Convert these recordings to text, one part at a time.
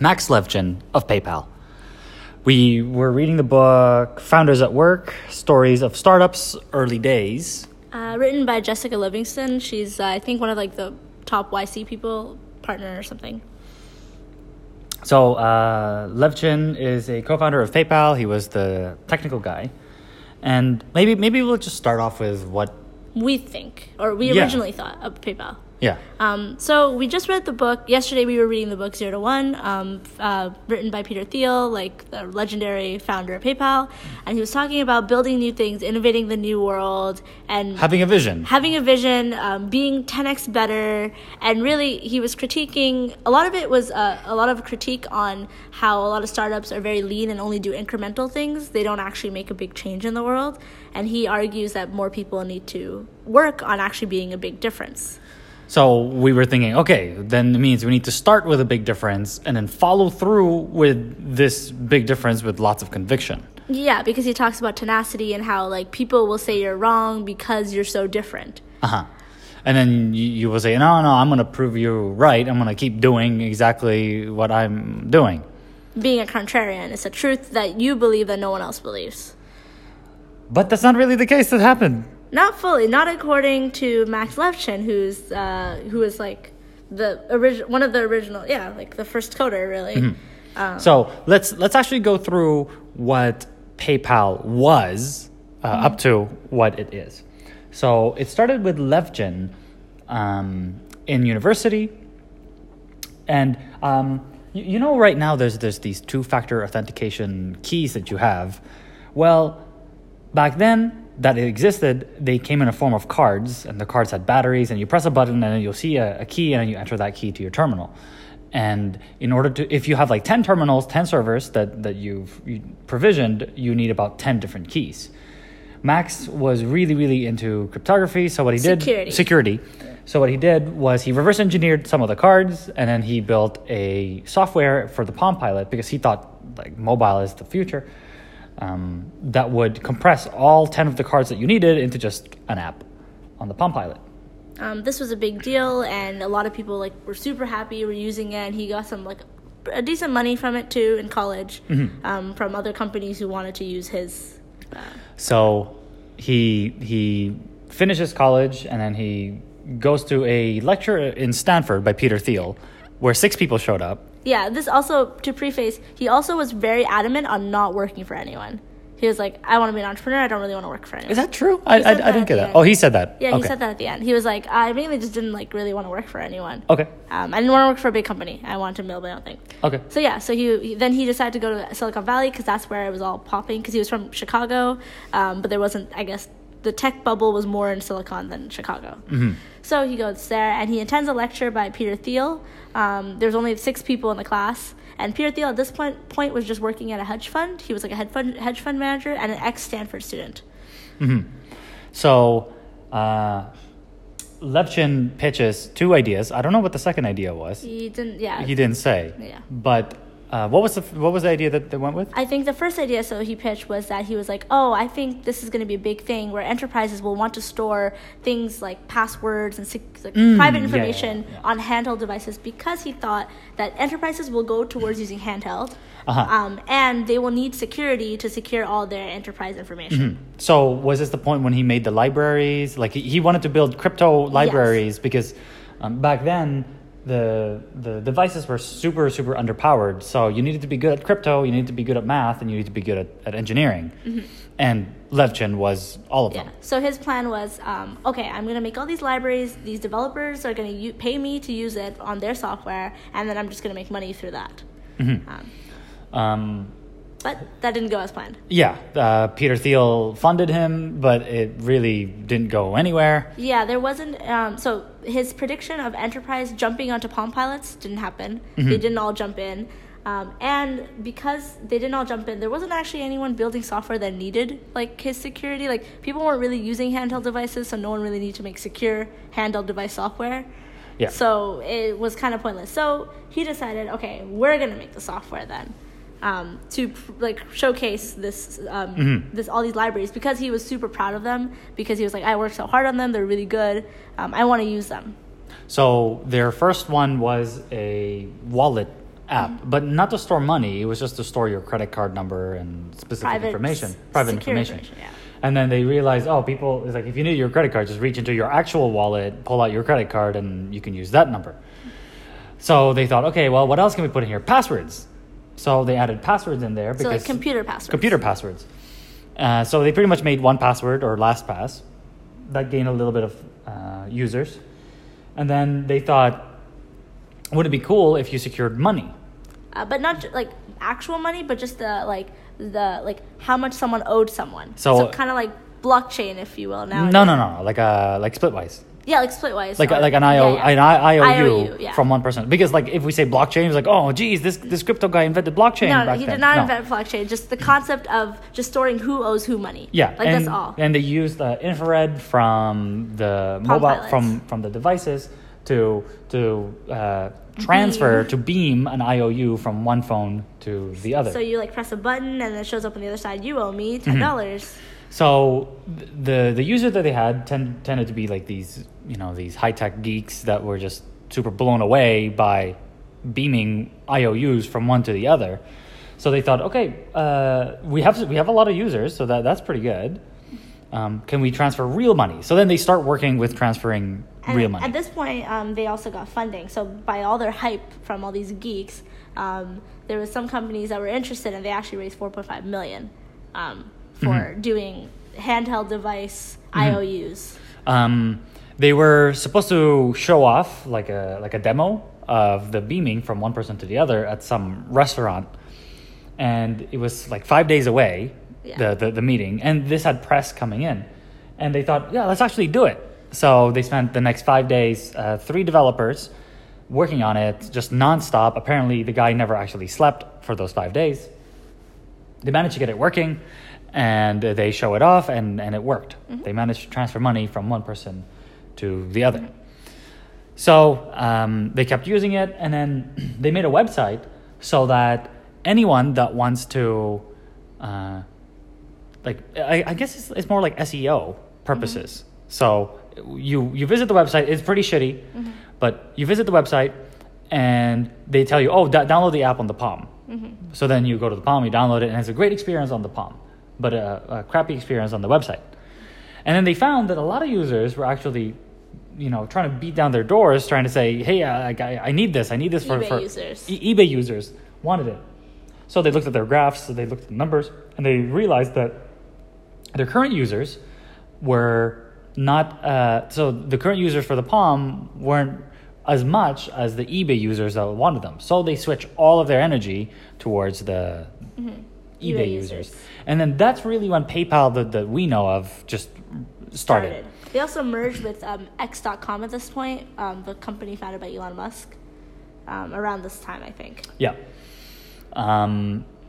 Max Levchin of PayPal. We were reading the book Founders at Work, Stories of Startups, Early Days. Written by Jessica Livingston. She's, I think, one of like the top YC people, partner or something. So Levchin is a co-founder of PayPal. He was the technical guy. And maybe we'll just start off with what we think, or we originally thought of PayPal. Yeah. So we just read the book. Yesterday we were reading the book 0 to 1, written by Peter Thiel, like the legendary founder of PayPal. And he was talking about building new things, innovating the new world, and having a vision, being 10x better. And really he was critiquing, a lot of it was a lot of critique on how a lot of startups are very lean and only do incremental things. They don't actually make a big change in the world. And he argues that more people need to work on actually being a big difference. So we were thinking, okay, then it means we need to start with a big difference and then follow through with this big difference with lots of conviction. Yeah, because he talks about tenacity and how like people will say you're wrong because you're so different. Uh-huh. And then you will say, no, I'm going to prove you right. I'm going to keep doing exactly what I'm doing. Being a contrarian is a truth that you believe that no one else believes. But that's not really the case that happened. Not fully, not according to Max Levchin, who is like one of the original, the first coder, really. Mm-hmm. So let's actually go through what PayPal was up to what it is. So it started with Levchin in university, and right now there's these 2-factor authentication keys that you have. Well, back then that it existed, they came in a form of cards, and the cards had batteries, and you press a button and you'll see a key, and you enter that key to your terminal. And in order to, if you have like 10 terminals, 10 servers that you've provisioned, you need about 10 different keys. Max was really, really into cryptography, so what he did... Security. So what he did was he reverse engineered some of the cards, and then he built a software for the Palm Pilot, because he thought like mobile is the future. That would compress all 10 of the cards that you needed into just an app on the Palm Pilot. This was a big deal, and a lot of people were super happy, were using it, and he got some a decent money from it too in college, mm-hmm. From other companies who wanted to use his. So he finishes college, and then he goes to a lecture in Stanford by Peter Thiel, where 6 people showed up. Yeah, this also, to preface, he also was very adamant on not working for anyone. He was like, I want to be an entrepreneur. I don't really want to work for anyone. Is that true? I didn't get that. Oh, he said that. Yeah, okay. He said that at the end. He was like, I mainly just didn't really want to work for anyone. Okay. I didn't want to work for a big company. I wanted to build my own thing. Okay. So yeah, so he decided to go to Silicon Valley because that's where it was all popping, because he was from Chicago, but there wasn't, I guess, the tech bubble was more in Silicon than Chicago. Mm-hmm. So he goes there, and he attends a lecture by Peter Thiel. There's only 6 people in the class, and Peter Thiel at this point was just working at a hedge fund. He was like a hedge fund manager and an ex-Stanford student. Mm-hmm. So Levchin pitches 2 ideas. I don't know what the second idea was. He didn't say. Yeah. But what was the idea that they went with? I think the first idea he pitched was that he was like, oh, I think this is going to be a big thing where enterprises will want to store things like passwords and private information on handheld devices, because he thought that enterprises will go towards using handheld, uh-huh. And they will need security to secure all their enterprise information. Mm-hmm. So was this the point when he made the libraries? Like he wanted to build crypto libraries, yes. Because back then, the devices were super, super underpowered. So you needed to be good at crypto, you needed to be good at math, and you needed to be good at engineering. Mm-hmm. And Levchin was all of them. So his plan was, okay, I'm going to make all these libraries. These developers are going to pay me to use it on their software, and then I'm just going to make money through that. Mm-hmm. But that didn't go as planned. Yeah. Peter Thiel funded him, but it really didn't go anywhere. Yeah, there wasn't... so his prediction of enterprise jumping onto Palm Pilots didn't happen. Mm-hmm. They didn't all jump in. And because they didn't all jump in, there wasn't actually anyone building software that needed his security. People weren't really using handheld devices, so no one really needed to make secure handheld device software. Yeah. So it was kind of pointless. So he decided, okay, we're going to make the software then. To showcase this, mm-hmm. All these libraries, because he was super proud of them, because he was like, I worked so hard on them, they're really good, I want to use them. So their first one was a wallet app, but not to store money. It was just to store your credit card number and specific information, private information. Yeah. And then they realized, oh, people, it's like, if you need your credit card, just reach into your actual wallet, pull out your credit card, and you can use that number. So they thought, okay, well, what else can we put in here? Passwords. So they added passwords in there. Because so like computer passwords. Computer passwords. So they pretty much made 1Password or LastPass. That gained a little bit of users. And then they thought, would it be cool if you secured money? But not like actual money, but just the how much someone owed someone. So kind of like blockchain, if you will. Now. No. Like Splitwise. Yeah, like Splitwise. Like an IOU from one person. Because like if we say blockchain, it's like, oh, geez, this crypto guy invented blockchain. No, he did not invent blockchain. Just the concept of just storing who owes who money. Yeah, like that's all. And they used infrared from the mobile from the devices to transfer to beam an IOU from one phone to the other. So you like press a button and it shows up on the other side. You owe me $10. Mm-hmm. So the user that they had tended to be like these high-tech geeks that were just super blown away by beaming IOUs from one to the other. So they thought, okay, we have a lot of users, so that's pretty good. Can we transfer real money? So then they start working with transferring real money. At this point, they also got funding. So by all their hype from all these geeks, there was some companies that were interested, and they actually raised $4.5 million. For doing handheld device IOUs. They were supposed to show off like a demo of the beaming from one person to the other at some restaurant, and it was like 5 days away, the meeting, and this had press coming in, and they thought, yeah, let's actually do it. So they spent the next 5 days, 3 developers working on it just nonstop. Apparently the guy never actually slept for those 5 days. They managed to get it working, and they show it off, and it worked. Mm-hmm. They managed to transfer money from one person to the other. So they kept using it, and then they made a website so that anyone that wants to, I guess it's more like SEO purposes. Mm-hmm. So you visit the website. It's pretty shitty, mm-hmm. but you visit the website, and they tell you, oh, download the app on the Palm. Mm-hmm. So then you go to the Palm, you download it, and it's a great experience on the Palm, but a crappy experience on the website. And then they found that a lot of users were actually, trying to beat down their doors, trying to say, hey, I need this. I need this for users. eBay users wanted it. So they looked at their graphs, so they looked at the numbers, and they realized that their current users were not... so the current users for the Palm weren't as much as the eBay users that wanted them. So they switch all of their energy towards the eBay users. And then that's really when PayPal, that we know of, just started. They also merged with X.com at this point, the company founded by Elon Musk, around this time, I think. Yeah.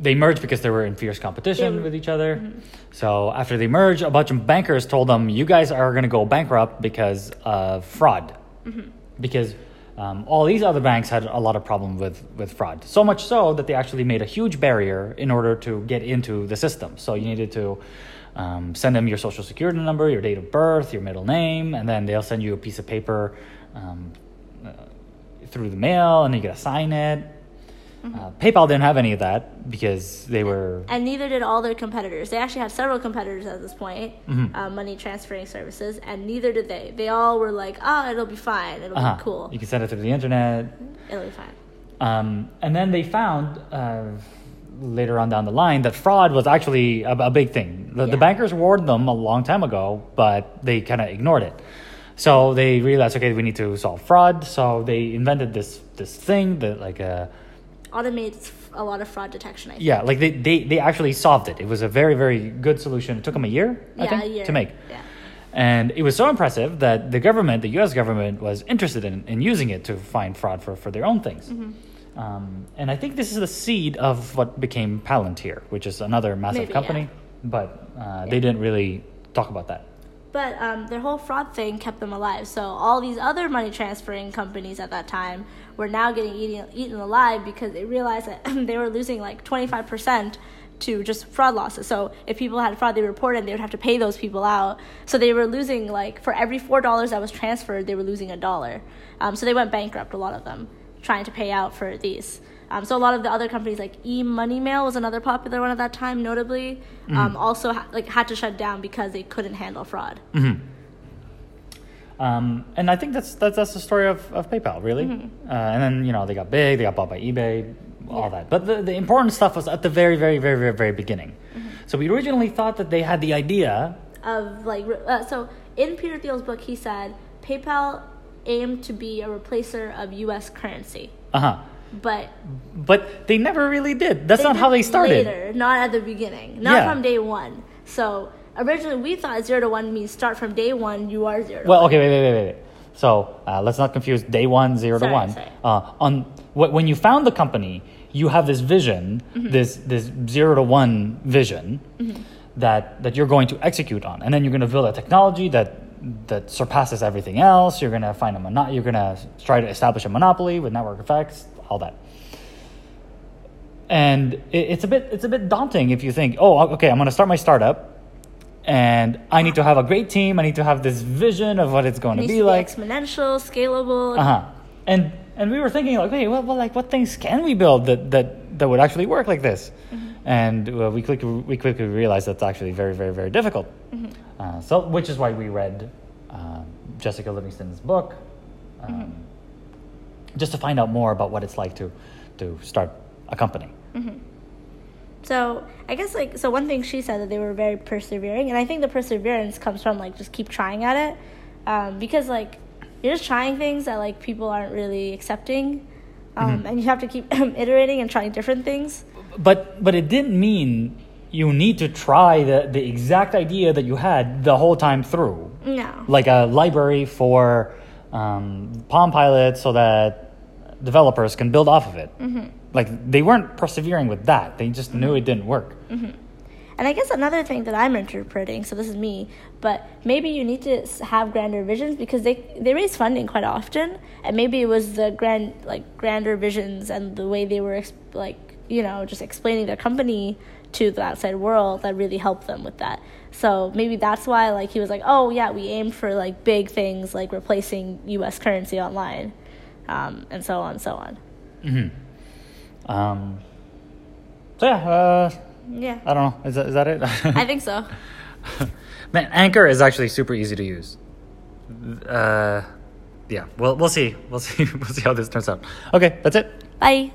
They merged because they were in fierce competition with each other. Mm-hmm. So after they merged, a bunch of bankers told them, you guys are going to go bankrupt because of fraud. Mm-hmm. Because all these other banks had a lot of problem with fraud. So much so that they actually made a huge barrier in order to get into the system. So you needed to send them your social security number, your date of birth, your middle name, and then they'll send you a piece of paper through the mail, and you gotta sign it. Mm-hmm. PayPal didn't have any of that because they were... And neither did all their competitors. They actually had several competitors at this point, money transferring services, and neither did they. They all were like, oh, it'll be fine. It'll be cool. You can send it through the internet. It'll be fine. And then they found later on down the line that fraud was actually a big thing. The bankers warned them a long time ago, but they kind of ignored it. So they realized, okay, we need to solve fraud. So they invented this thing that like a... automates a lot of fraud detection, I think. Yeah, like they actually solved it. It was a very, very good solution. It took them a year to make. Yeah. And it was so impressive that the U.S. government was interested in using it to find fraud for their own things. Mm-hmm. And I think this is the seed of what became Palantir, which is another massive company. Yeah. But they didn't really talk about that. But their whole fraud thing kept them alive. So all these other money transferring companies at that time were now getting eaten alive because they realized that they were losing like 25% to just fraud losses. So if people had fraud they reported, they would have to pay those people out. So they were losing like for every $4 that was transferred, they were losing $1. So they went bankrupt, a lot of them, trying to pay out for these. So a lot of the other companies, like E-Money Mail was another popular one at that time, notably, also had to shut down because they couldn't handle fraud. And I think that's the story of PayPal, really. And then, you know, they got big, they got bought by eBay, all that. But the important stuff was at the very, very, very, very, very beginning. So we originally thought that they had the idea of, like, so in Peter Thiel's book, he said PayPal aimed to be a replacer of U.S. currency. But they never really did. That's not how they started. Later, not at the beginning, not from day one. So originally, we thought 0 to 1 means start from day one, you are 0 to 1. Well, okay, wait. So let's not confuse day one, 0 to 1. When you found the company, you have this vision, this 0 to 1 vision that you're going to execute on. And then you're going to build a technology that surpasses everything else. You're going to you're going to try to establish a monopoly with network effects, all that. And it's a bit daunting if you think, oh, okay, I'm going to start my startup. And I need to have a great team. I need to have this vision of what it's going to be like. Exponential, scalable. And we were thinking, like, hey, well, what things can we build that would actually work like this? And we quickly realized that's actually very, very, very difficult. So, which is why we read Jessica Livingston's book, just to find out more about what it's like to start a company. So I guess, like, so one thing she said that they were very persevering, and I think the perseverance comes from, like, just keep trying at it, because, like, you're just trying things that, like, people aren't really accepting, and you have to keep iterating and trying different things. But it didn't mean you need to try the exact idea that you had the whole time through. No. Like a library for Palm Pilot so that developers can build off of it. Like, they weren't persevering with that. They just knew it didn't work. And I guess another thing that I'm interpreting, so this is me, but maybe you need to have grander visions, because they raise funding quite often, and maybe it was the grander visions and the way they were, like, you know, just explaining their company to the outside world that really helped them with that. So maybe that's why, like, he was like, oh, yeah, we aimed for, like, big things, like replacing U.S. currency online, and so on and so on. So I don't know. Is that it? I think so. Man, Anchor is actually super easy to use. We'll see how this turns out. Okay, that's it. Bye.